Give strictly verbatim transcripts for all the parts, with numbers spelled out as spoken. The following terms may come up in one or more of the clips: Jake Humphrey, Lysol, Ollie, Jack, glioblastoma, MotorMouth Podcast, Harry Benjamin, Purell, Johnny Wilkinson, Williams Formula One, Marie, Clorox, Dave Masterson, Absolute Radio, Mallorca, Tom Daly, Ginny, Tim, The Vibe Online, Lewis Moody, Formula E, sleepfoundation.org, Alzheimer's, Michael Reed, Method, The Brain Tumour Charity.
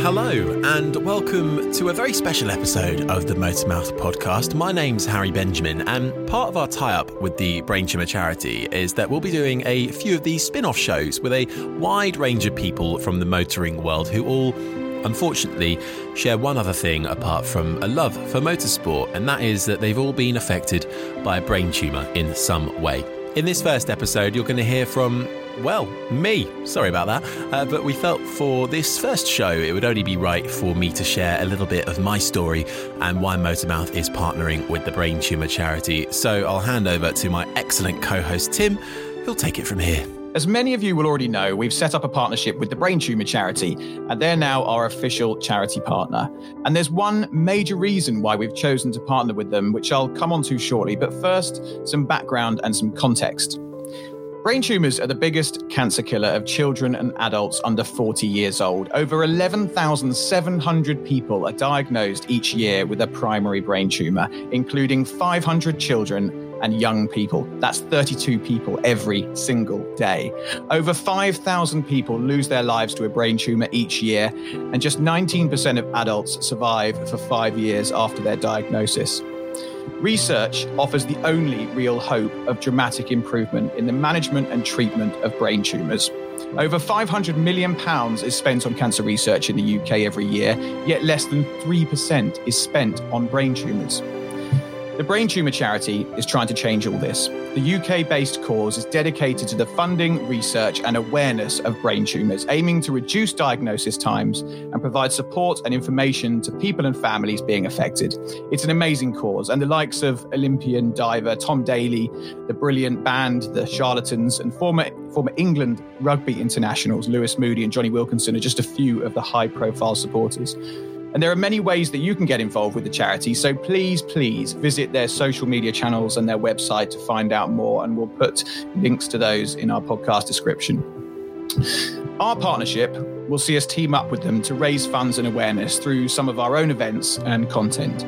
Hello and welcome to a very special episode of the MotorMouth Podcast. My name's Harry Benjamin, and part of our tie-up with the Brain Tumour Charity is that we'll be doing a few of these spin-off shows with a wide range of people from the motoring world who all, unfortunately, share one other thing apart from a love for motorsport, and that is that they've all been affected by a brain tumour in some way. In this first episode, you're going to hear from... well, me. Sorry about that. Uh, but we felt for this first show, it would only be right for me to share a little bit of my story and why Motormouth is partnering with the Brain Tumour Charity. So I'll hand over to my excellent co-host, Tim, who'll take it from here. As many of you will already know, we've set up a partnership with the Brain Tumour Charity, and they're now our official charity partner. And there's one major reason why we've chosen to partner with them, which I'll come on to shortly. But first, some background and some context. Brain tumours are the biggest cancer killer of children and adults under forty years old. Over eleven thousand seven hundred people are diagnosed each year with a primary brain tumour, including five hundred children and young people. That's thirty-two people every single day. Over five thousand people lose their lives to a brain tumour each year, and just nineteen percent of adults survive for five years after their diagnosis. Research offers the only real hope of dramatic improvement in the management and treatment of brain tumours. Over five hundred million pounds is spent on cancer research in the U K every year, yet less than three percent is spent on brain tumours. The Brain Tumour Charity is trying to change all this. The U K-based cause is dedicated to the funding, research and awareness of brain tumours, aiming to reduce diagnosis times and provide support and information to people and families being affected. It's an amazing cause, and the likes of Olympian diver Tom Daly, the brilliant band The Charlatans, and former former England rugby internationals Lewis Moody and Johnny Wilkinson are just a few of the high-profile supporters. And there are many ways that you can get involved with the charity, so please, please visit their social media channels and their website to find out more, and we'll put links to those in our podcast description. Our partnership will see us team up with them to raise funds and awareness through some of our own events and content.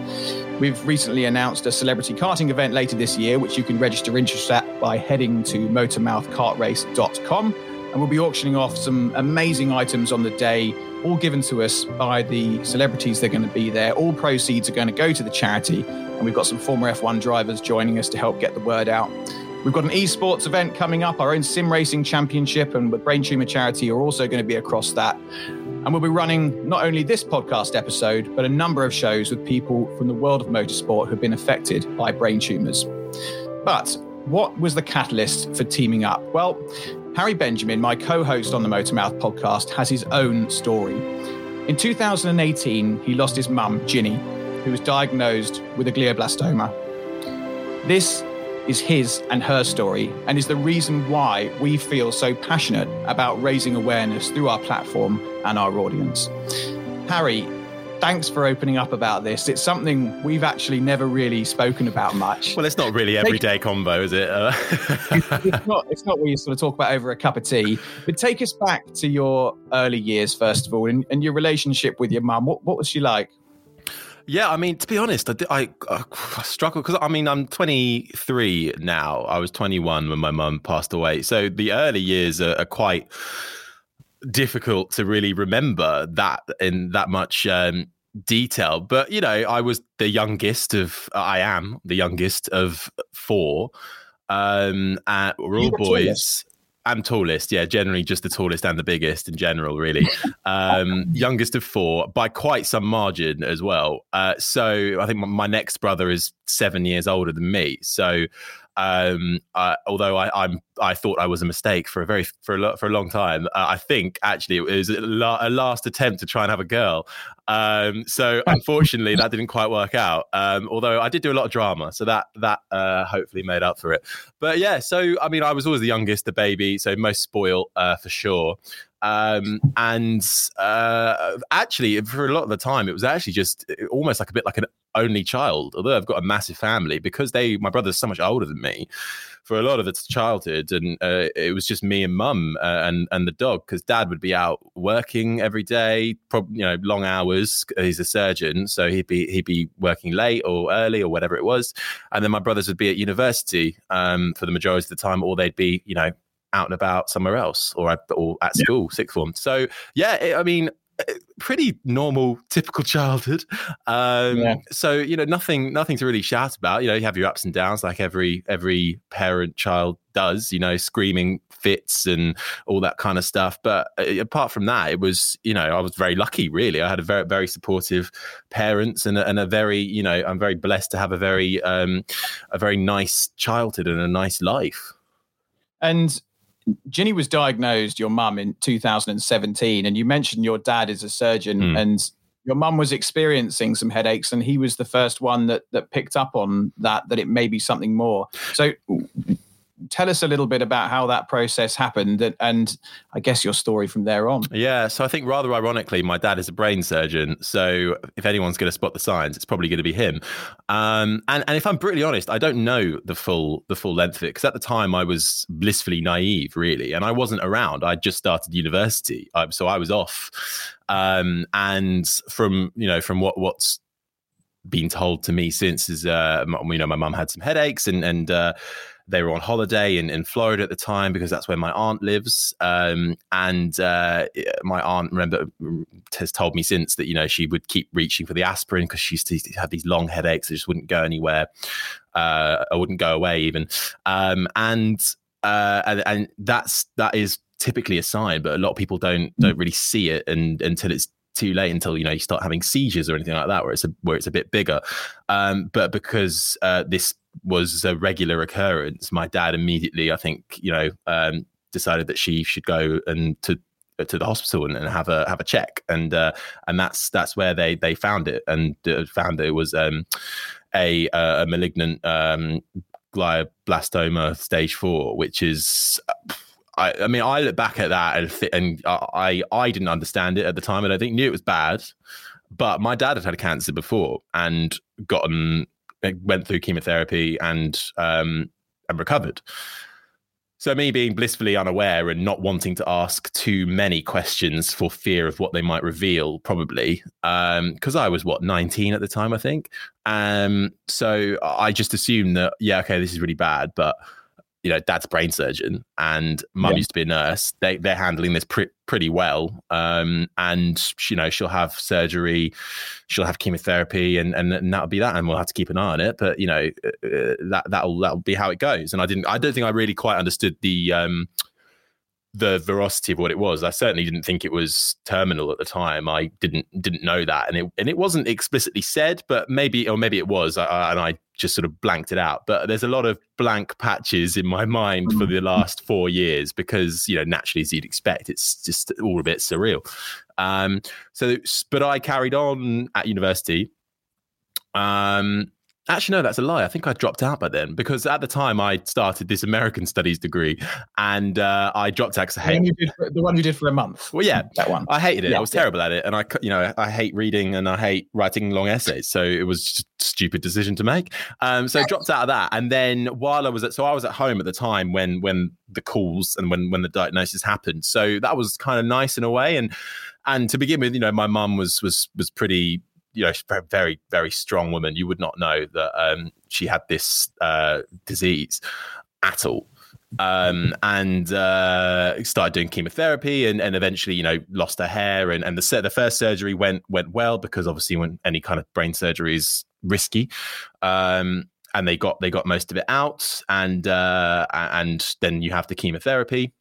We've recently announced a celebrity karting event later this year, which you can register interest at by heading to motor mouth kart race dot com, and we'll be auctioning off some amazing items on the day, all given to us by the celebrities that are going to be there. All proceeds are going to go to the charity, and we've got some former F one drivers joining us to help get the word out. We've got an esports event coming up, our own sim racing championship, and the Brain Tumour Charity are also going to be across that. And we'll be running not only this podcast episode, but a number of shows with people from the world of motorsport who've been affected by brain tumours. But what was the catalyst for teaming up? Well, Harry Benjamin, my co-host on the Motormouth podcast, has his own story. In two thousand eighteen, he lost his mum, Ginny, who was diagnosed with a glioblastoma. This is his and her story and is the reason why we feel so passionate about raising awareness through our platform and our audience. Harry, thanks for opening up about this. It's something we've actually never really spoken about much. Well, it's not really everyday convo, is it? Uh... it's, it's not. It's not what you sort of talk about over a cup of tea. But take us back to your early years, first of all, and, and your relationship with your mum. What, what was she like? Yeah, I mean, to be honest, I, I, I struggle because, I mean, I'm twenty-three now. I was twenty-one when my mum passed away. So the early years are, are quite difficult to really remember that in that much um, detail. But, you know, I was the youngest of, I am the youngest of four. Um, and we're all boys. I'm tallest, yeah, generally just the tallest and the biggest in general, really. Um, youngest of four by quite some margin as well. Uh, so I think my, my next brother is seven years older than me. So um, uh, although I, I'm, I thought I was a mistake for a very for a lot for a long time, uh, I think actually it was a, la- a last attempt to try and have a girl. Um, so unfortunately, that didn't quite work out. Um, although I did do a lot of drama, so that that uh, hopefully made up for it. But yeah, so I mean, I was always the youngest, the baby. So most spoiled uh, for sure. Um, and uh, actually, for a lot of the time, it was actually just almost like a bit like an only child. Although I've got a massive family because they, my brother's so much older than me. For a lot of its childhood, and uh, it was just me and mum uh, and and the dog because dad would be out working every day, probably you know long hours. He's a surgeon, so he'd be he'd be working late or early or whatever it was. And then my brothers would be at university um, for the majority of the time, or they'd be you know. out and about somewhere else or, or at school, yeah. Sixth form. So, yeah, it, I mean, pretty normal, typical childhood. Um, yeah. So, you know, nothing nothing to really shout about. You know, you have your ups and downs like every every parent-child does, you know, screaming fits and all that kind of stuff. But apart from that, it was, you know, I was very lucky, really. I had a very, very supportive parents and a, and a very, you know, I'm very blessed to have a very, um, a very nice childhood and a nice life. And Ginny was diagnosed, your mum, in two thousand seventeen, and you mentioned your dad is a surgeon mm. and your mum was experiencing some headaches and he was the first one that that picked up on that, that it may be something more. So tell us a little bit about how that process happened and, and I guess your story from there on. Yeah, so I think rather ironically, my dad is a brain surgeon. So if anyone's going to spot the signs, it's probably going to be him. Um, and, and if I'm brutally honest, I don't know the full the full length of it because at the time I was blissfully naive, really. And I wasn't around. I just started university. I, so I was off. Um, and from, you know, from what what's been told to me since is, uh, you know, my mum had some headaches and, and uh, they were on holiday in, in Florida at the time because that's where my aunt lives. Um, and uh, my aunt, remember, has told me since that, you know, she would keep reaching for the aspirin because she used to have these long headaches that just wouldn't go anywhere. Uh, I wouldn't go away even. Um, and, uh, and and that's that is typically a sign, but a lot of people don't don't really see it and until it's too late, until you know you start having seizures or anything like that, where it's a, where it's a bit bigger. Um, but because uh, this was a regular occurrence, my dad immediately, I think, you know, um, decided that she should go and to to the hospital and, and have a have a check, and uh, and that's that's where they they found it and uh, found that it was um, a a malignant um, glioblastoma stage four, which is. Uh, I, I mean, I look back at that and, th- and I, I didn't understand it at the time. And I think knew it was bad, but my dad had had cancer before and gotten, went through chemotherapy and, um, and recovered. So me being blissfully unaware and not wanting to ask too many questions for fear of what they might reveal, probably, um, 'cause I was what, nineteen at the time, I think. Um, so I just assumed that, yeah, okay, this is really bad, but you know, dad's a brain surgeon and mum yeah. used to be a nurse. They, they're handling this pr- pretty well. Um, and, you know, she'll have surgery, she'll have chemotherapy and, and, and that'll be that. And we'll have to keep an eye on it. But, you know, uh, that, that'll, that'll be how it goes. And I didn't, I don't think I really quite understood the, um, the veracity of what it was. I certainly didn't think it was terminal at the time. I didn't, didn't know that. And it, and it wasn't explicitly said, but maybe, or maybe it was, I, I, and I just sort of blanked it out. But there's a lot of blank patches in my mind for the last four years because, you know, naturally, as you'd expect, it's just all a bit surreal. Um, so, but I carried on at university. Um, Actually, no, that's a lie. I think I dropped out by then because at the time I started this American studies degree and uh, I dropped out because I hated it. The one you did for a month. Well, yeah, that one. I hated it. Yeah, I was yeah. terrible at it. And I, you know, I hate reading and I hate writing long essays. So it was just a stupid decision to make. Um, so I dropped out of that. And then while I was at, so I was at home at the time when, when the calls and when, when the diagnosis happened. So that was kind of nice in a way. And, and to begin with, you know, my mum was, was, was pretty, you know, she's a very, very strong woman. You would not know that um, she had this uh, disease at all. Um, and uh, started doing chemotherapy and, and eventually, you know, lost her hair. And, and the the first surgery went went well because obviously when any kind of brain surgery is risky. Um, and they got they got most of it out. And uh, and then you have the chemotherapy.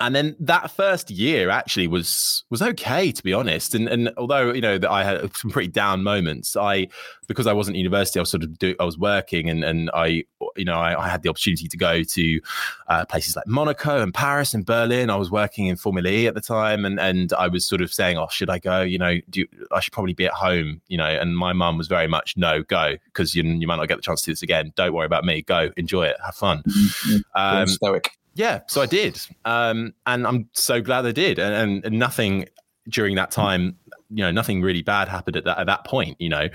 And then that first year actually was was okay, to be honest. And and although, you know, that I had some pretty down moments, I because I wasn't at university, I was sort of do, I was working, and and I, you know, I, I had the opportunity to go to uh, places like Monaco and Paris and Berlin. I was working in Formula E at the time, and and I was sort of saying, oh, should I go? You know, do I should probably be at home, you know. And my mum was very much, no, go, because you you might not get the chance to do this again. Don't worry about me. Go, enjoy it, have fun. Um, stoic. Yeah, so I did, um, and I'm so glad I did. And, and, and nothing during that time, you know, nothing really bad happened at that at that point, you know.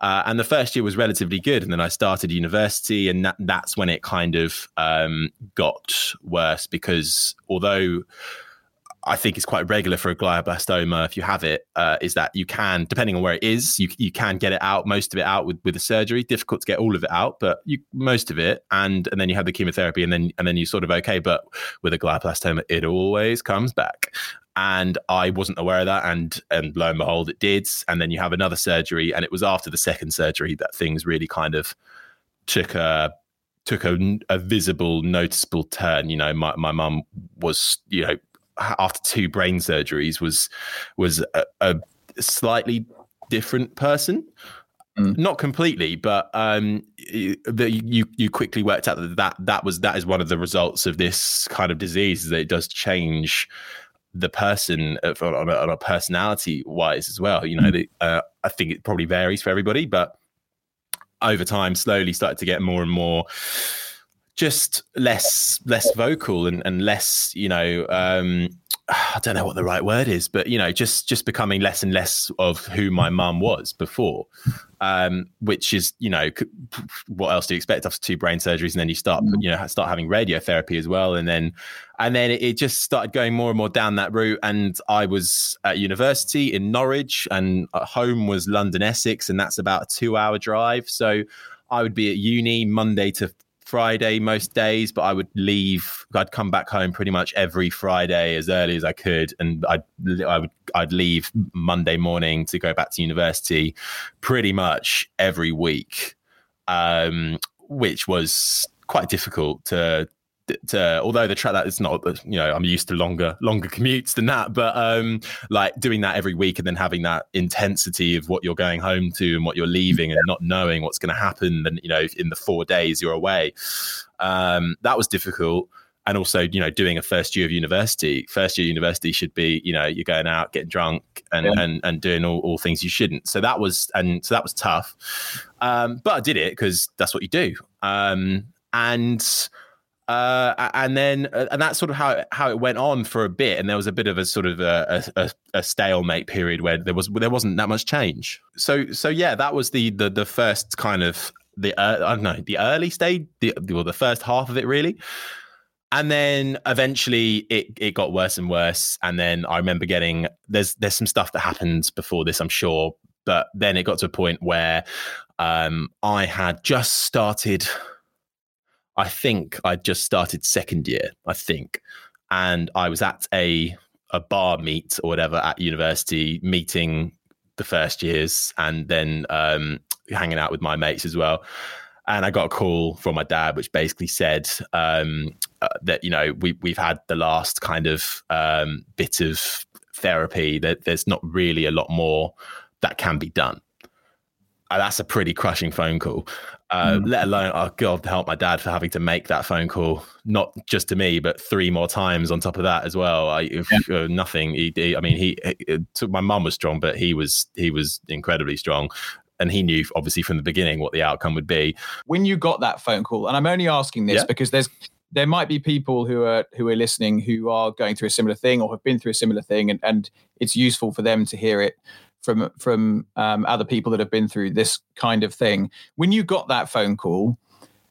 Uh, and the first year was relatively good, and then I started university, and that, that's when it kind of um, got worse because although I think it's quite regular for a glioblastoma, if you have it, uh, is that you can, depending on where it is, you you can get it out, most of it out with, with the surgery. Difficult to get all of it out, but you most of it. And and then you have the chemotherapy and then and then you sort of okay. But with a glioblastoma, it always comes back. And I wasn't aware of that. And and lo and behold, it did. And then you have another surgery. And it was after the second surgery that things really kind of took a took a, a visible, noticeable turn. You know, my my mum was, you know, after two brain surgeries was was a, a slightly different person, mm. not completely, but um, the, you you quickly worked out that, that that was that is one of the results of this kind of disease, is that it does change the person on a, on a personality wise as well. You know, mm. the, uh, I think it probably varies for everybody, but over time, slowly started to get more and more. Just less, less vocal and, and less, you know, um, I don't know what the right word is, but, you know, just, just becoming less and less of who my mum was before, um, which is, you know, what else do you expect after two brain surgeries? And then you start, you know, start having radiotherapy as well. And then, and then it, it just started going more and more down that route. And I was at university in Norwich and at home was London, Essex, and that's about a two hour drive. So I would be at uni Monday to Friday most days, but I would leave. I'd come back home pretty much every Friday as early as I could, and I'd I would I'd leave Monday morning to go back to university, pretty much every week, um, which was quite difficult to. To, although the track that it's not, you know, I'm used to longer, longer commutes than that, but um, like doing that every week and then having that intensity of what you're going home to and what you're leaving and not knowing what's going to happen. And, you know, in the four days you're away, um, that was difficult. And also, you know, doing a first year of university, first year university should be, you know, you're going out, getting drunk and, yeah. and, and doing all, all things you shouldn't. So that was, and so that was tough. Um, but I did it because that's what you do. Um, and, Uh, and then, uh, and that's sort of how it, how it went on for a bit, and there was a bit of a sort of a, a, a stalemate period where there was there wasn't that much change. So, so yeah, that was the the, the first kind of the uh, I don't know the early stage, the well the first half of it really. And then eventually it, it got worse and worse. And then I remember getting there's there's some stuff that happened before this, I'm sure, but then it got to a point where um, I had just started. I think I just started second year, I think. And I was at a a bar meet or whatever at university, meeting the first years and then um, hanging out with my mates as well. And I got a call from my dad, which basically said um, uh, that, you know, we, we've had the last kind of um, bit of therapy, that there's not really a lot more that can be done. Uh, that's a pretty crushing phone call. Uh, mm. Let alone, oh God, help my dad for having to make that phone call, not just to me, but three more times on top of that as well. I, yeah. uh, nothing. He, he, I mean, he. It, it, my mum was strong, but he was he was incredibly strong. And he knew, obviously, from the beginning what the outcome would be. When you got that phone call, and I'm only asking this yeah. because there's there might be people who are who are listening who are going through a similar thing or have been through a similar thing, and, and it's useful for them to hear it from from um, other people that have been through this kind of thing. When you got that phone call,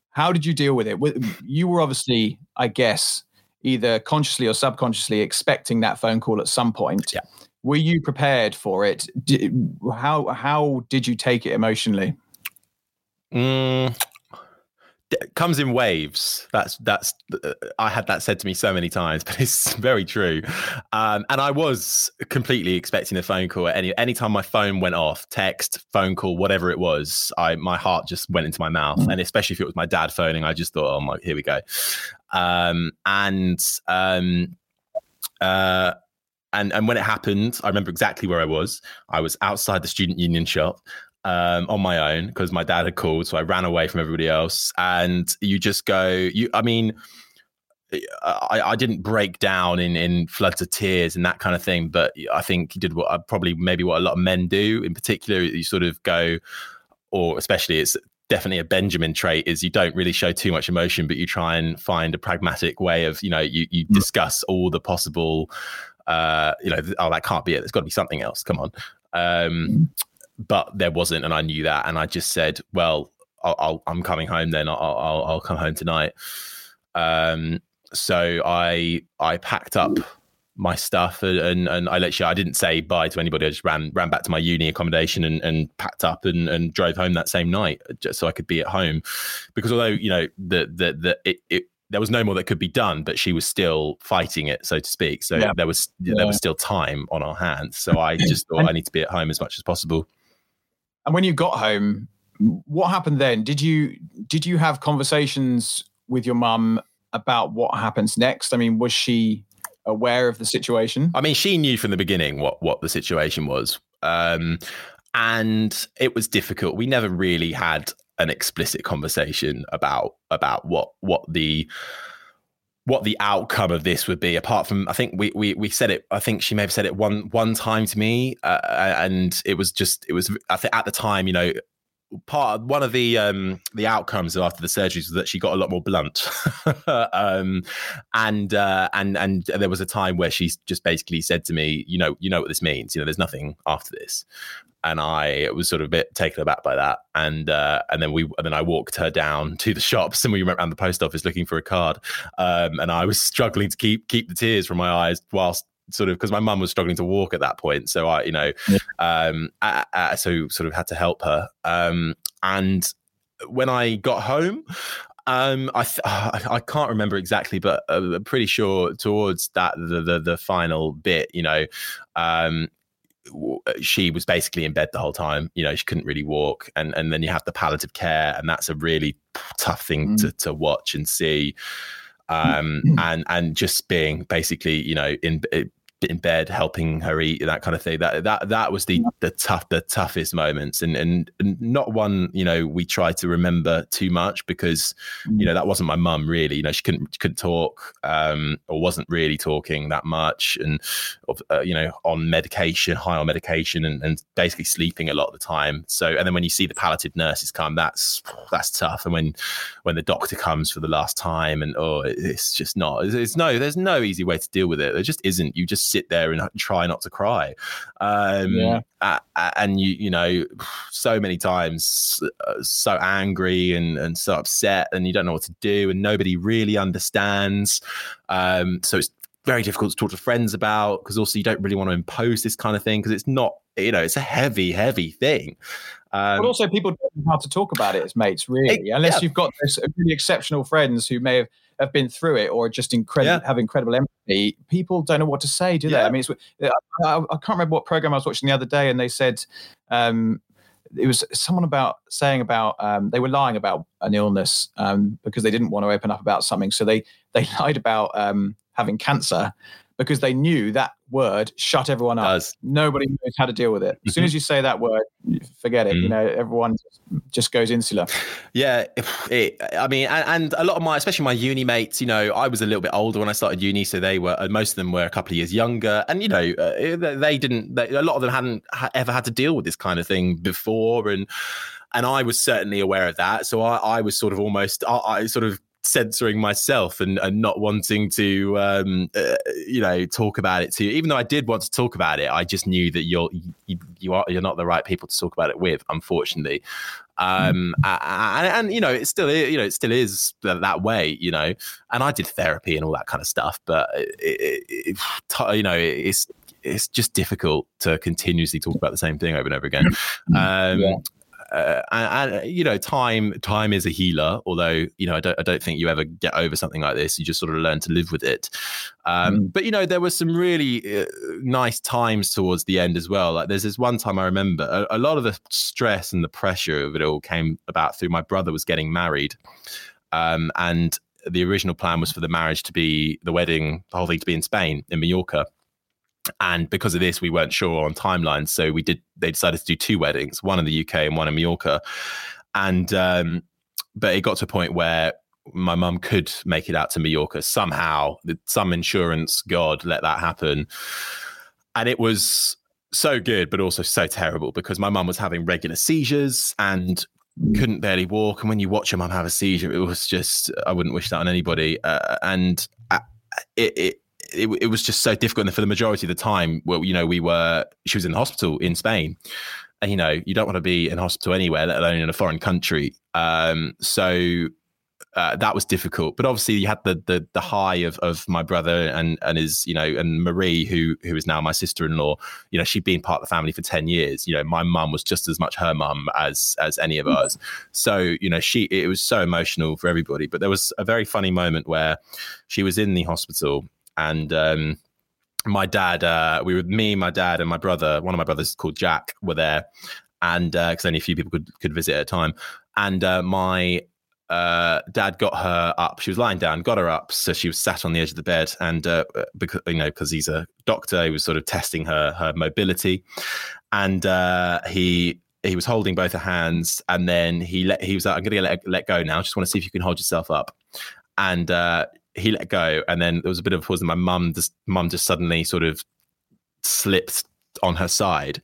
how did you deal with it? You were obviously, I guess, either consciously or subconsciously expecting that phone call at some point. Yeah. Were you prepared for it? Did, how how did you take it emotionally? Mm, it comes in waves. That's that's. Uh, I had that said to me so many times, but it's very true. Um, and I was completely expecting a phone call. At any any time my phone went off, text, phone call, whatever it was, I my heart just went into my mouth. Mm. And especially if it was my dad phoning, I just thought, oh my, here we go. Um, and um, uh. And and when it happened, I remember exactly where I was. I was outside the student union shop um, on my own because my dad had called. So I ran away from everybody else. And you just go, you. I mean, I, I didn't break down in, in floods of tears and that kind of thing. But I think you did what I probably maybe what a lot of men do in particular. You sort of go, or especially it's definitely a Benjamin trait, is you don't really show too much emotion, but you try and find a pragmatic way of, you know, you, you discuss all the possible Uh, you know, oh, that can't be it. There's got to be something else. Come on. Um, but there wasn't, and I knew that. And I just said, "Well, I'll, I'll, I'm coming home. Then I'll, I'll, I'll come home tonight." Um, so I, I packed up my stuff, and, and and I literally, I didn't say bye to anybody. I just ran, ran back to my uni accommodation, and, and packed up, and, and drove home that same night, just so I could be at home. Because although you know the the the it. it there was no more that could be done, but she was still fighting it, so to speak. So yeah. there was yeah. there was still time on our hands. So I just thought, I need to be at home as much as possible. And when you got home, what happened then? Did you did you have conversations with your mum about what happens next? I mean, was she aware of the situation? I mean, she knew from the beginning what what the situation was, um, and it was difficult. We never really had an explicit conversation about about what what the what the outcome of this would be, apart from I think we we we said it I think she may have said it one one time to me, uh, and it was just it was I think at the time, you know, part of, one of the um the outcomes after the surgeries was that she got a lot more blunt. um and uh and and there was a time where she just basically said to me, you know you know what this means, you know there's nothing after this. And I was sort of a bit taken aback by that. And uh, and then we and then I walked her down to the shops, and we went around the post office looking for a card. Um, and I was struggling to keep keep the tears from my eyes, whilst sort of because my mum was struggling to walk at that point. So I, you know, yeah. um, I, I, so sort of had to help her. Um, and when I got home, um, I th- I can't remember exactly, but I'm pretty sure towards that the the, the final bit, you know. Um, she was basically in bed the whole time, you know she couldn't really walk, and and then you have the palliative care, and that's a really tough thing mm. to to watch and see, um mm. and and just being basically you know in in bed helping her eat, that kind of thing. That that that was the the tough the toughest moments, and and not one you know we try to remember too much, because mm. you know that wasn't my mum really. you know she couldn't she couldn't talk, um or wasn't really talking that much, and uh, you know on medication high on medication and, and basically sleeping a lot of the time. So and then when you see the palliative nurses come, that's that's tough. And when when the doctor comes for the last time, and oh it's just not it's, it's no there's no easy way to deal with it. There just isn't. You just sit there and try not to cry, um yeah. uh, and you you know so many times uh, so angry and and so upset, and you don't know what to do, and nobody really understands, um so it's very difficult to talk to friends about, because also you don't really want to impose this kind of thing, because it's not you know it's a heavy heavy thing. Um, but also people don't know how to talk about it as mates, really, it, unless yeah. you've got those really exceptional friends who may have have been through it, or just incredible yeah. have incredible empathy. People don't know what to say, do yeah. they? I mean, it's, I, I can't remember what program I was watching the other day, and they said um, it was someone about saying about um, they were lying about an illness um, because they didn't want to open up about something, so they they lied about um, having cancer. because they knew that word shut everyone up. Does. Nobody knows how to deal with it. As soon as you say that word, forget it. Mm. You know, everyone just goes insular. Yeah. It, I mean, and, and a lot of my, especially my uni mates, you know, I was a little bit older when I started uni. So they were, most of them were a couple of years younger. And, you know, uh, they didn't, they, a lot of them hadn't ha- ever had to deal with this kind of thing before. And, and I was certainly aware of that. So I, I was sort of almost, I, I sort of, censoring myself and, and not wanting to um uh, you know talk about it to you, even though I did want to talk about it. I just knew that you're you, you are you're not the right people to talk about it with, unfortunately. um mm. and, and you know it still is, you know it still is that way, you know and I did therapy and all that kind of stuff, but it, it, it, you know it's it's just difficult to continuously talk about the same thing over and over again. um yeah. Uh, and, and you know, time time is a healer. Although you know, I don't I don't think you ever get over something like this. You just sort of learn to live with it. Um, mm. But you know, there were some really uh, nice times towards the end as well. Like there's this one time I remember. A, a lot of the stress and the pressure of it all came about through my brother was getting married, um, and the original plan was for the marriage to be the wedding, the whole thing to be in Spain, in Mallorca. And because of this, we weren't sure on timelines. So we did, they decided to do two weddings, one in the U K and one in Mallorca. And, um, but it got to a point where my mum could make it out to Mallorca somehow, some insurance, God let that happen. And it was so good, but also so terrible, because my mum was having regular seizures and couldn't barely walk. And when you watch your mum have a seizure, it was just, I wouldn't wish that on anybody. Uh, and I, it, it, It, it was just so difficult. And for the majority of the time, well, you know, we were, she was in the hospital in Spain, and, you know, you don't want to be in hospital anywhere, let alone in a foreign country. Um, so uh, that was difficult, but obviously you had the, the, the high of, of my brother and, and his, you know, and Marie, who, who is now my sister-in-law, you know, she'd been part of the family for ten years. You know, my mum was just as much her mum as, as any of us. So, you know, she, it was so emotional for everybody, but there was a very funny moment where she was in the hospital. And um, my dad, uh, we were me, my dad, and my brother. One of my brothers, called Jack, were there, and because uh, only a few people could could visit at a time. And uh, my uh, dad got her up. She was lying down, got her up, so she was sat on the edge of the bed. And uh, because you know, because he's a doctor, he was sort of testing her her mobility, and uh, he. He was holding both her hands, and then he let he was like, "I'm going to let let go now. I just want to see if you can hold yourself up." And uh, he let go, and then there was a bit of a pause, and my mum just mum just suddenly sort of slipped on her side.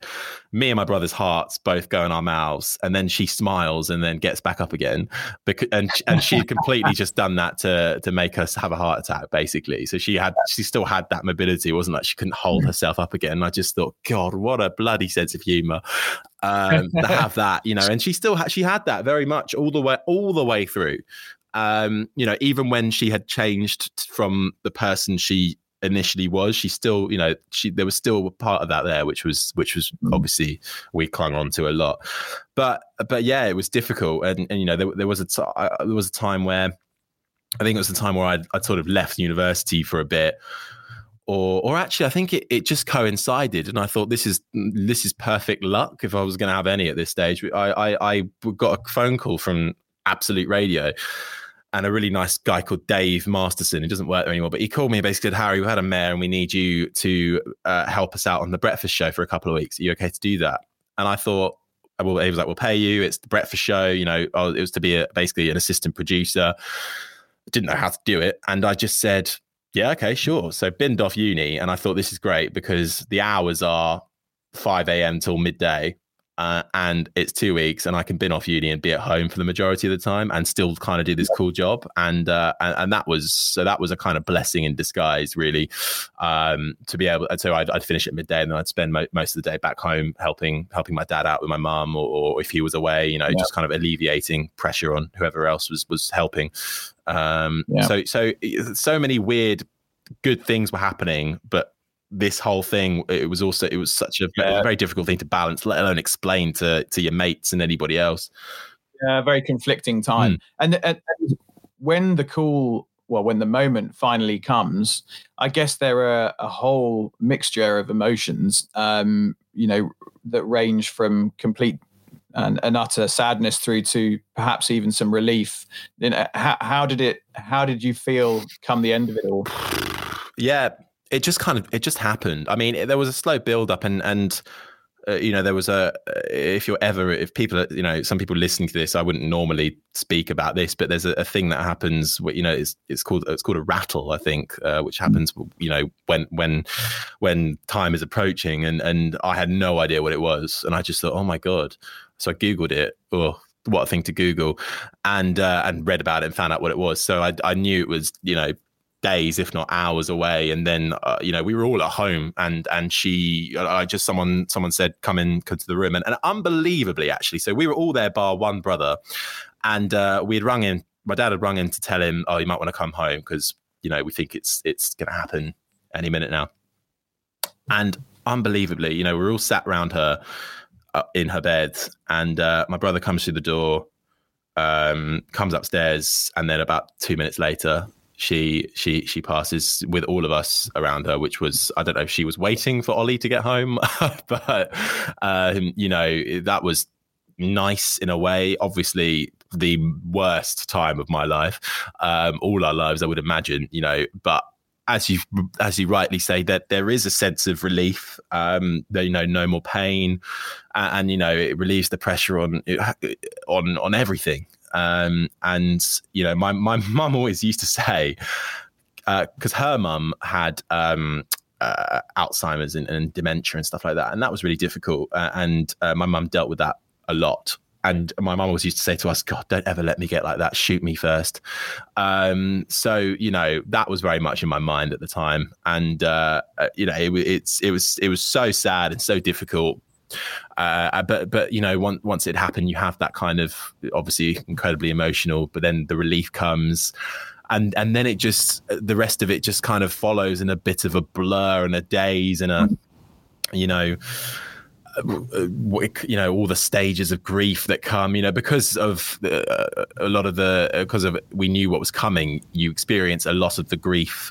Me and my brother's hearts both go in our mouths, and then she smiles and then gets back up again. Because and and she had completely just done that to to make us have a heart attack, basically. So she had she still had that mobility. It wasn't like she couldn't hold herself up again. And I just thought, God, what a bloody sense of humour. Um, to have that, you know, and she still had she had that very much all the way all the way through. Um, you know, even when she had changed from the person she initially was, she still, you know, she there was still a part of that there, which was which was obviously we clung on to a lot. But but yeah, it was difficult, and and you know there, there was a t- there was a time where I think it was the time where I I sort of left university for a bit. Or, or actually, I think it, it just coincided, and I thought this is this is perfect luck. If I was going to have any at this stage, I, I I got a phone call from Absolute Radio, and a really nice guy called Dave Masterson, who doesn't work there anymore, but he called me and basically said, "Harry, we had a mare, and we need you to uh, help us out on the breakfast show for a couple of weeks. Are you okay to do that?" And I thought, well, he was like, "We'll pay you. It's the breakfast show. You know, it was to be a, basically an assistant producer." Didn't know how to do it, and I just said, "Yeah, okay, sure." So binned off uni, and I thought this is great because the hours are five a.m. till midday, uh, and it's two weeks, and I can bin off uni and be at home for the majority of the time, and still kind of do this cool job. And uh, and, and that was so that was a kind of blessing in disguise, really, um, to be able. So I'd, I'd finish at midday, and then I'd spend mo- most of the day back home helping helping my dad out with my mum, or, or if he was away, you know, yeah. just kind of alleviating pressure on whoever else was was helping. um yeah. so so so many weird good things were happening, but this whole thing, it was also it was such a yeah. very difficult thing to balance, let alone explain to to your mates and anybody else. Yeah very conflicting time. mm. and, and, and when the call well when the moment finally comes, I guess there are a whole mixture of emotions, um you know that range from complete and an utter sadness through to perhaps even some relief. You know, how, how did it? How did you feel come the end of it all? Yeah, it just kind of, it just happened. I mean, it, there was a slow build up and, and, Uh, you know, there was a, if you're ever, if people, you know, some people listening to this, I wouldn't normally speak about this, but there's a, a thing that happens, where, you know, it's, it's called, it's called a rattle, I think, uh, which happens, you know, when, when, when time is approaching, and, and I had no idea what it was. And I just thought, oh my God. So I Googled it. Oh, what a thing to Google, and, uh, and read about it and found out what it was. So I, I knew it was, you know, days, if not hours away. And then, uh, you know, we were all at home, and, and she, I just, someone, someone said, come in, come to the room. And, and unbelievably, actually, so we were all there bar one brother, and uh, we had rung in, my dad had rung in to tell him, oh, you might want to come home, because, you know, we think it's, it's going to happen any minute now. And unbelievably, you know, we were all sat around her uh, in her bed, and uh, my brother comes through the door, um, comes upstairs. And then about two minutes later, She she she passes with all of us around her, which was, I don't know if she was waiting for Ollie to get home, but um, you know, that was nice in a way. Obviously, the worst time of my life, um, all our lives, I would imagine, you know. But as you as you rightly say, that there is a sense of relief. Um, there, you know, no more pain, and, and you know, it relieves the pressure on on on everything. Um, and, you know, my, my mum always used to say, uh, cause her mum had, um, uh, Alzheimer's and, and dementia and stuff like that. And that was really difficult. Uh, and, uh, my mum dealt with that a lot. And my mum always used to say to us, God, don't ever let me get like that. Shoot me first. Um, so, you know, that was very much in my mind at the time. And, uh, you know, it, it's, it was, it was so sad and so difficult. Uh, but but you know, once once it happened, you have that kind of, obviously, incredibly emotional. But then the relief comes, and and then it just, the rest of it just kind of follows in a bit of a blur and a daze and a, you know, you know, all the stages of grief that come. You know, because of the, a lot of the because of we knew what was coming. You experience a lot of the grief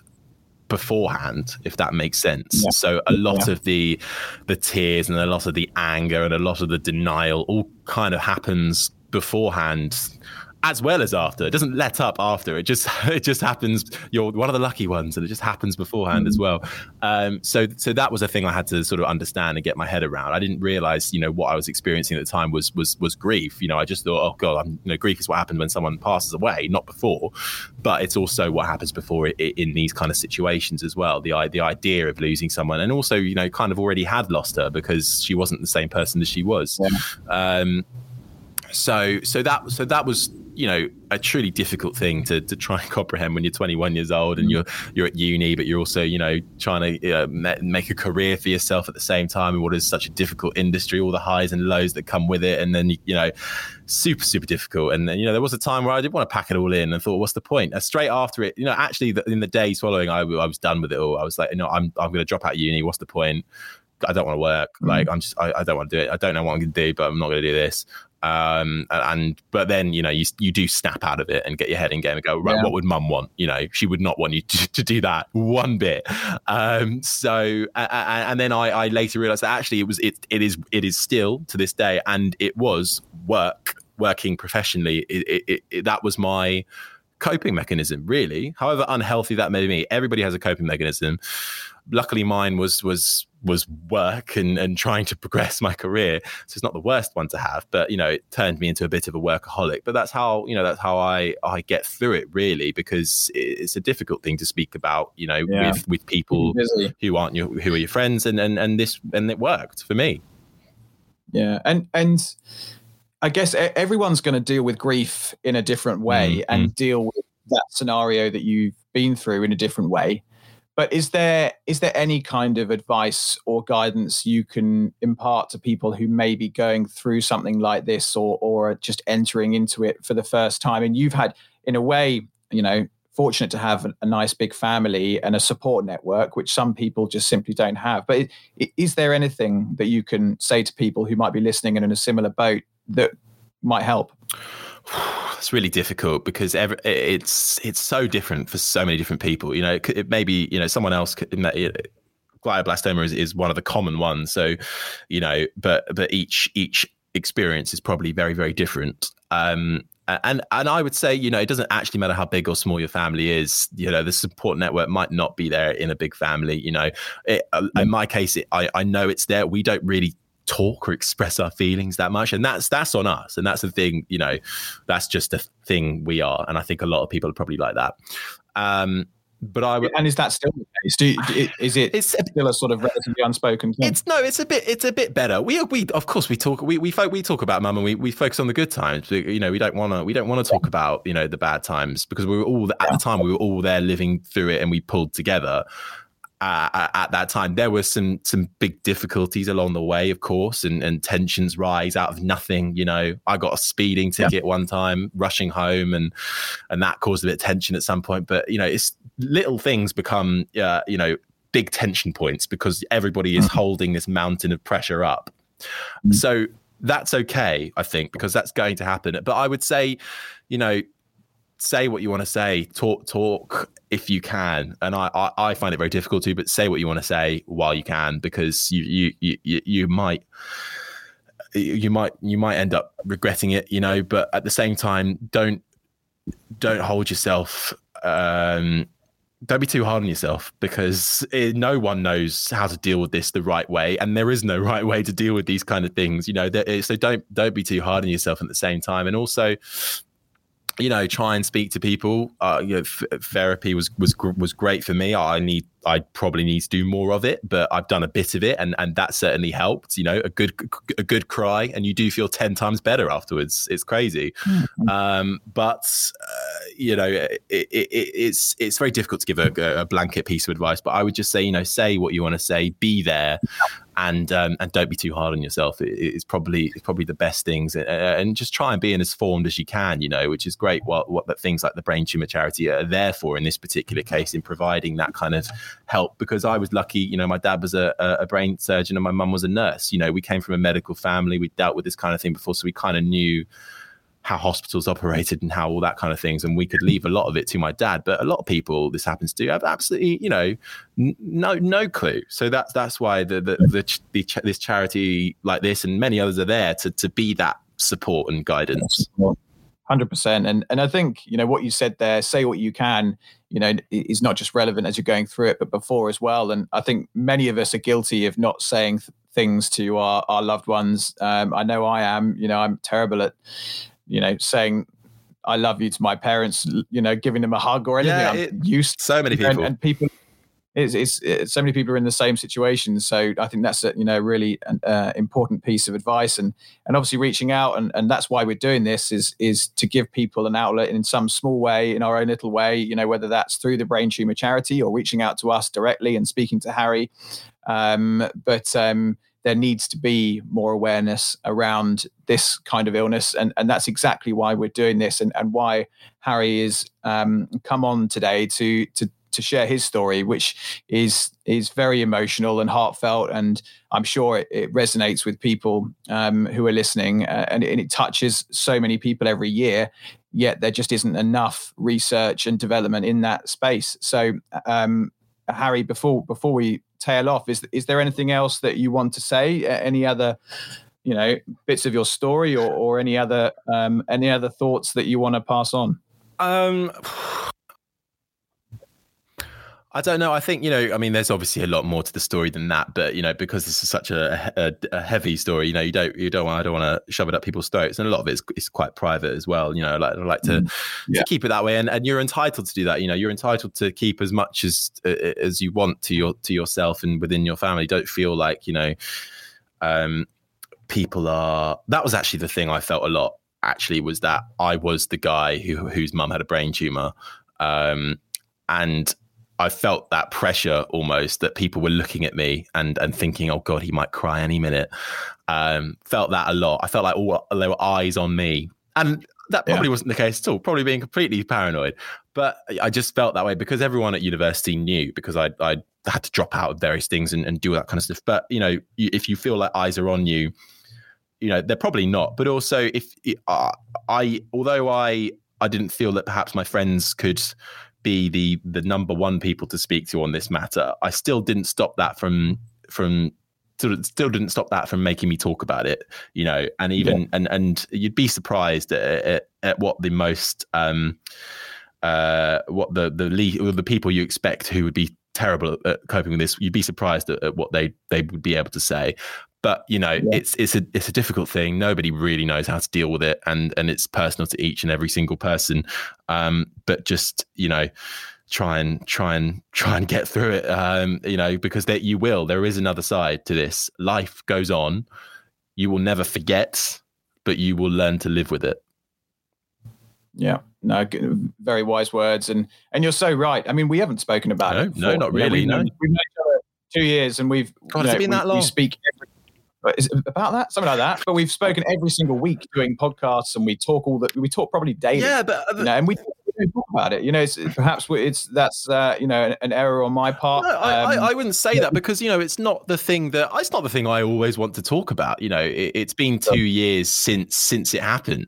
beforehand, if that makes sense. Yeah. So a lot yeah. of the the tears and a lot of the anger and a lot of the denial all kind of happens beforehand as well as after. It doesn't let up after. It just it just happens. You're one of the lucky ones, and it just happens beforehand mm-hmm. as well. Um, so so that was a thing I had to sort of understand and get my head around. I didn't realize, you know, what I was experiencing at the time was was was grief. You know, I just thought, oh God, I'm, you know, grief is what happens when someone passes away, not before. But it's also what happens before it, it, in these kind of situations as well. The the idea of losing someone, and also, you know, kind of already had lost her because she wasn't the same person that she was. Yeah. Um, so so that so that was. You know, a truly difficult thing to to try and comprehend when you're twenty-one years old and you're you're at uni, but you're also, you know, trying to uh, make a career for yourself at the same time in what is such a difficult industry, all the highs and lows that come with it, and then, you know, super super difficult. And then, you know, there was a time where I did want to pack it all in and thought, what's the point? And straight after it, you know, actually in the days following, I, I was done with it all. I was like, you know, I'm I'm going to drop out of uni. What's the point? I don't want to work. Like, I'm just, I, I don't want to do it. I don't know what I'm going to do, but I'm not going to do this. Um, and, but then, you know, you, you do snap out of it and get your head in game and go, right, yeah. What would mum want? You know, she would not want you to, to do that one bit. Um, so, and, and then I, I later realized that actually it was, it, it is, it is still to this day. And it was work, working professionally. It, it, it, it, that was my coping mechanism, really. However unhealthy that may be, everybody has a coping mechanism. Luckily mine was, was, was work and, and trying to progress my career. So it's not the worst one to have, but, you know, it turned me into a bit of a workaholic. But that's how, you know, that's how I, I get through it, really, because it's a difficult thing to speak about, you know, yeah. with, with people who aren't your, who are your friends. And, and, and this, and it worked for me. Yeah. And, and I guess everyone's going to deal with grief in a different way mm-hmm. and deal with that scenario that you've been through in a different way. But is there is there any kind of advice or guidance you can impart to people who may be going through something like this, or or just entering into it for the first time? And you've had, in a way, you know, fortunate to have a nice big family and a support network, which some people just simply don't have. But is there anything that you can say to people who might be listening and in a similar boat that might help? It's really difficult because every, it's it's so different for so many different people. You know, it, it may be, you know, someone else could, it, glioblastoma is, is one of the common ones. So, you know, but but each each experience is probably very, very different. Um, And and I would say, you know, it doesn't actually matter how big or small your family is. You know, the support network might not be there in a big family. You know, it, in my case, it, I, I know it's there. We don't really talk or express our feelings that much. And that's that's on us. And that's the thing, you know, that's just the thing we are. And I think a lot of people are probably like that. Um But I would, and is that still the case? Do you, is it it's a, still a sort of relatively unspoken thing? It's no, it's a bit, it's a bit better. We we of course we talk we we, fo- we talk about mum, and we, we focus on the good times. We, you know, we don't want to we don't want to talk about, you know, the bad times, because we were all at the time we were all there living through it, and we pulled together. Uh, at that time, there were some some big difficulties along the way, of course, and, and tensions rise out of nothing. You know, I got a speeding ticket yeah. one time, rushing home, and and that caused a bit of tension at some point. But you know, it's little things become uh, you know, big tension points, because everybody is mm-hmm. holding this mountain of pressure up. Mm-hmm. So that's okay, I think, because that's going to happen. But I would say, you know, say what you want to say, talk talk if you can, and I, I I find it very difficult to, but say what you want to say while you can, because you you you you might you might you might end up regretting it, you know. But at the same time, don't don't hold yourself um don't be too hard on yourself, because it, no one knows how to deal with this the right way, and there is no right way to deal with these kind of things, you know. There, so don't don't be too hard on yourself at the same time. And also, you know, try and speak to people. Uh, you know, f- therapy was was was great for me. I need, I probably need to do more of it, but I've done a bit of it, and, and that certainly helped. You know, a good a good cry, and you do feel ten times better afterwards. It's crazy, mm-hmm. um, but uh, you know, it, it, it, it's it's very difficult to give a, a blanket piece of advice. But I would just say, you know, say what you want to say, be there, and um, and don't be too hard on yourself. It, it's probably it's probably the best things, uh, and just try and be in as formed as you can. You know, which is great. What what that things like the Brain Tumour Charity are there for in this particular case, in providing that kind of help, because I was lucky, you know, my dad was a, a brain surgeon and my mum was a nurse. You know, we came from a medical family. We dealt with this kind of thing before, so we kind of knew how hospitals operated and how all that kind of things, and we could leave a lot of it to my dad. But a lot of people this happens to have absolutely, you know, n- no no clue. So that's that's why the the, the, the ch- this charity like this and many others are there to to be that support and guidance. One hundred percent. And and I think, you know, what you said there, say what you can, you know, is not just relevant as you're going through it, but before as well. And I think many of us are guilty of not saying th- things to our, our loved ones. Um, I know I am, you know, I'm terrible at, you know, saying I love you to my parents, you know, giving them a hug or anything. Yeah, it, I'm used to so many people. And, and people, it's, it's, it's, so many people are in the same situation. So I think that's a, you know, really an uh, important piece of advice, and, and obviously reaching out. And, and that's why we're doing this is, is to give people an outlet in some small way, in our own little way, you know, whether that's through the Brain Tumour Charity or reaching out to us directly and speaking to Harry. Um, but, um, there needs to be more awareness around this kind of illness. And, and that's exactly why we're doing this, and, and why Harry is, um, come on today to, to, to share his story, which is is very emotional and heartfelt, and I'm sure it, it resonates with people um, who are listening, uh, and, and it touches so many people every year, yet there just isn't enough research and development in that space. So um, Harry, before before we tail off, is is there anything else that you want to say? Any other, you know, bits of your story, or, or any other um, any other thoughts that you want to pass on? Um. I don't know. I think, you know, I mean, there's obviously a lot more to the story than that, but, you know, because this is such a, a, a heavy story, you know, you don't, you don't want, I don't want to shove it up people's throats. And a lot of it's, it's quite private as well. You know, like, I like to, yeah. to keep it that way. And, and you're entitled to do that. You know, you're entitled to keep as much as, as you want to your, to yourself and within your family. Don't feel like, you know, um, people are, that was actually the thing I felt a lot actually, was that I was the guy who, whose mum had a brain tumor. Um, and, I felt that pressure almost, that people were looking at me and and thinking, oh God, he might cry any minute. Um, felt that a lot. I felt like all there were eyes on me, and that probably yeah. wasn't the case at all. Probably being completely paranoid, but I just felt that way because everyone at university knew, because I I had to drop out of various things and, and do all that kind of stuff. But you know, if you feel like eyes are on you, you know they're probably not. But also, if uh, I, although I I didn't feel that perhaps my friends could be the the number one people to speak to on this matter, I still didn't stop that from from sort of still didn't stop that from making me talk about it, you know. And even yeah. and and you'd be surprised at, at, at what the most um uh what the the le- or the people you expect who would be terrible at coping with this, you'd be surprised at, at what they they would be able to say. But you know, yeah. it's it's a it's a difficult thing. Nobody really knows how to deal with it, and and it's personal to each and every single person. Um, but just you know, try and try and try and get through it. Um, you know, because that you will. There is another side to this. Life goes on. You will never forget, but you will learn to live with it. Yeah, no, very wise words, and and you're so right. I mean, we haven't spoken about no, it. Before. No, not really. No, we, no. We've known each other two years, and we've God, it's know, been we, that long. We speak every, is it about that, something like that. But we've spoken every single week doing podcasts, and we talk all that. We talk probably daily. Yeah, but you know, and we don't talk about it. You know, it's, perhaps it's that's uh, you know an, an error on my part. No, I, um, I, I wouldn't say yeah. that because you know it's not the thing that it's not the thing I always want to talk about. You know, it, it's been two years since since it happened,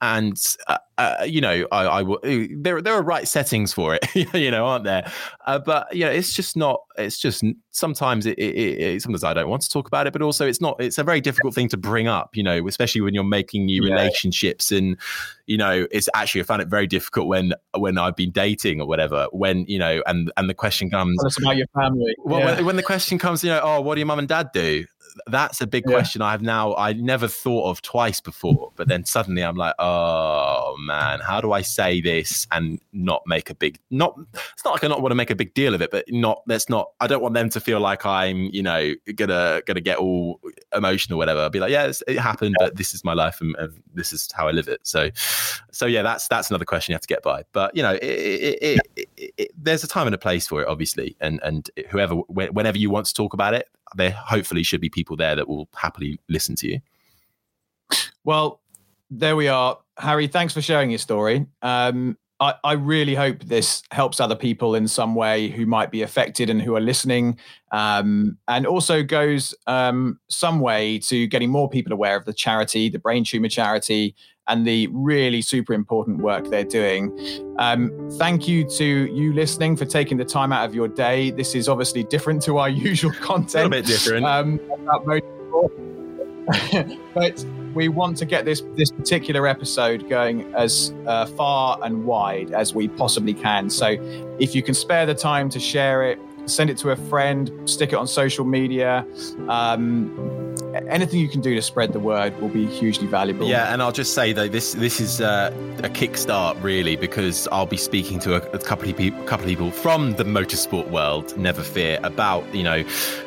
and. Uh, Uh, you know, I, I w- there there are right settings for it, you know, aren't there? Uh, but you know, it's just not. It's just sometimes it, it, it. Sometimes I don't want to talk about it, but also it's not. It's a very difficult thing to bring up, you know, especially when you're making new yeah. relationships. And you know, it's actually I found it very difficult when when I've been dating or whatever. When you know, and and the question comes, tell us about your family. Well, yeah. when, when the question comes, you know, oh, what do your mum and dad do? That's a big yeah. question I have now. I never thought of twice before, but then suddenly I'm like, oh man, how do I say this and not make a big, not, it's not like I not want to make a big deal of it, but not, that's not, I don't want them to feel like I'm, you know, gonna, gonna get all emotional or whatever. I'll be like, yeah, it's, it happened, yeah. but this is my life and, and this is how I live it. So, so yeah, that's, that's another question you have to get by, but you know, it, it, it, it, it, it, there's a time and a place for it, obviously. And, and whoever, wh- whenever you want to talk about it, there hopefully should be people there that will happily listen to you. Well, there we are. Harry, thanks for sharing your story. Um, I, I really hope this helps other people in some way who might be affected and who are listening, um, and also goes um, some way to getting more people aware of the charity, the Brain Tumour Charity, and the really super important work they're doing. Um, thank you to you listening for taking the time out of your day. This is obviously different to our usual content. A little bit different. Um, about motorsport. But we want to get this, this particular episode going as uh, far and wide as we possibly can. So if you can spare the time to share it, send it to a friend, stick it on social media. Um, anything you can do to spread the word will be hugely valuable. Yeah, and I'll just say though, this this is uh, a kickstart really, because I'll be speaking to a, a couple of people, couple of people from the motorsport world, never fear, about you know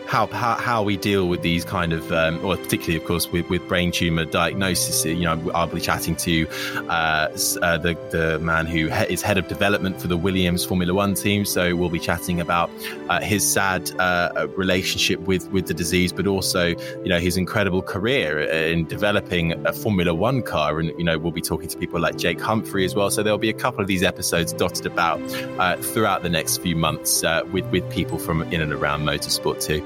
how how, how we deal with these kind of, um, or particularly of course with, with brain tumor diagnosis. You know, I'll be chatting to uh, uh, the the man who he- is head of development for the Williams Formula One team. So we'll be chatting about. Uh, his sad uh, relationship with, with the disease, but also, you know, his incredible career in developing a Formula One car. And, you know, we'll be talking to people like Jake Humphrey as well. So there'll be a couple of these episodes dotted about uh, throughout the next few months uh, with, with people from in and around motorsport too.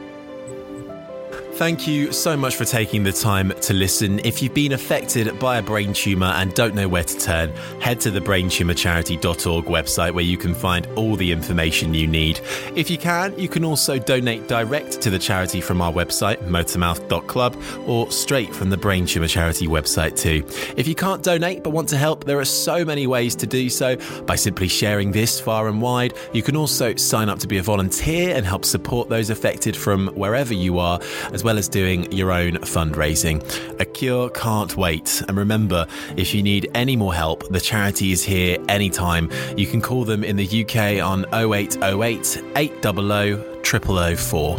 Thank you so much for taking the time to listen. If you've been affected by a brain tumour and don't know where to turn, head to the brain tumour charity dot org website where you can find all the information you need. If you can, you can also donate direct to the charity from our website, motor mouth dot club, or straight from the Brain Tumour Charity website too. If you can't donate but want to help, there are so many ways to do so by simply sharing this far and wide. You can also sign up to be a volunteer and help support those affected from wherever you are, as as well as doing your own fundraising. A cure can't wait. And remember, if you need any more help, the charity is here anytime. You can call them in the U K on oh eight oh eight, eight hundred, double oh oh four.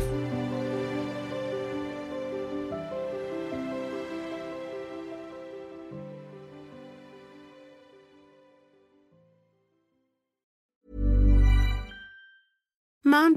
Mom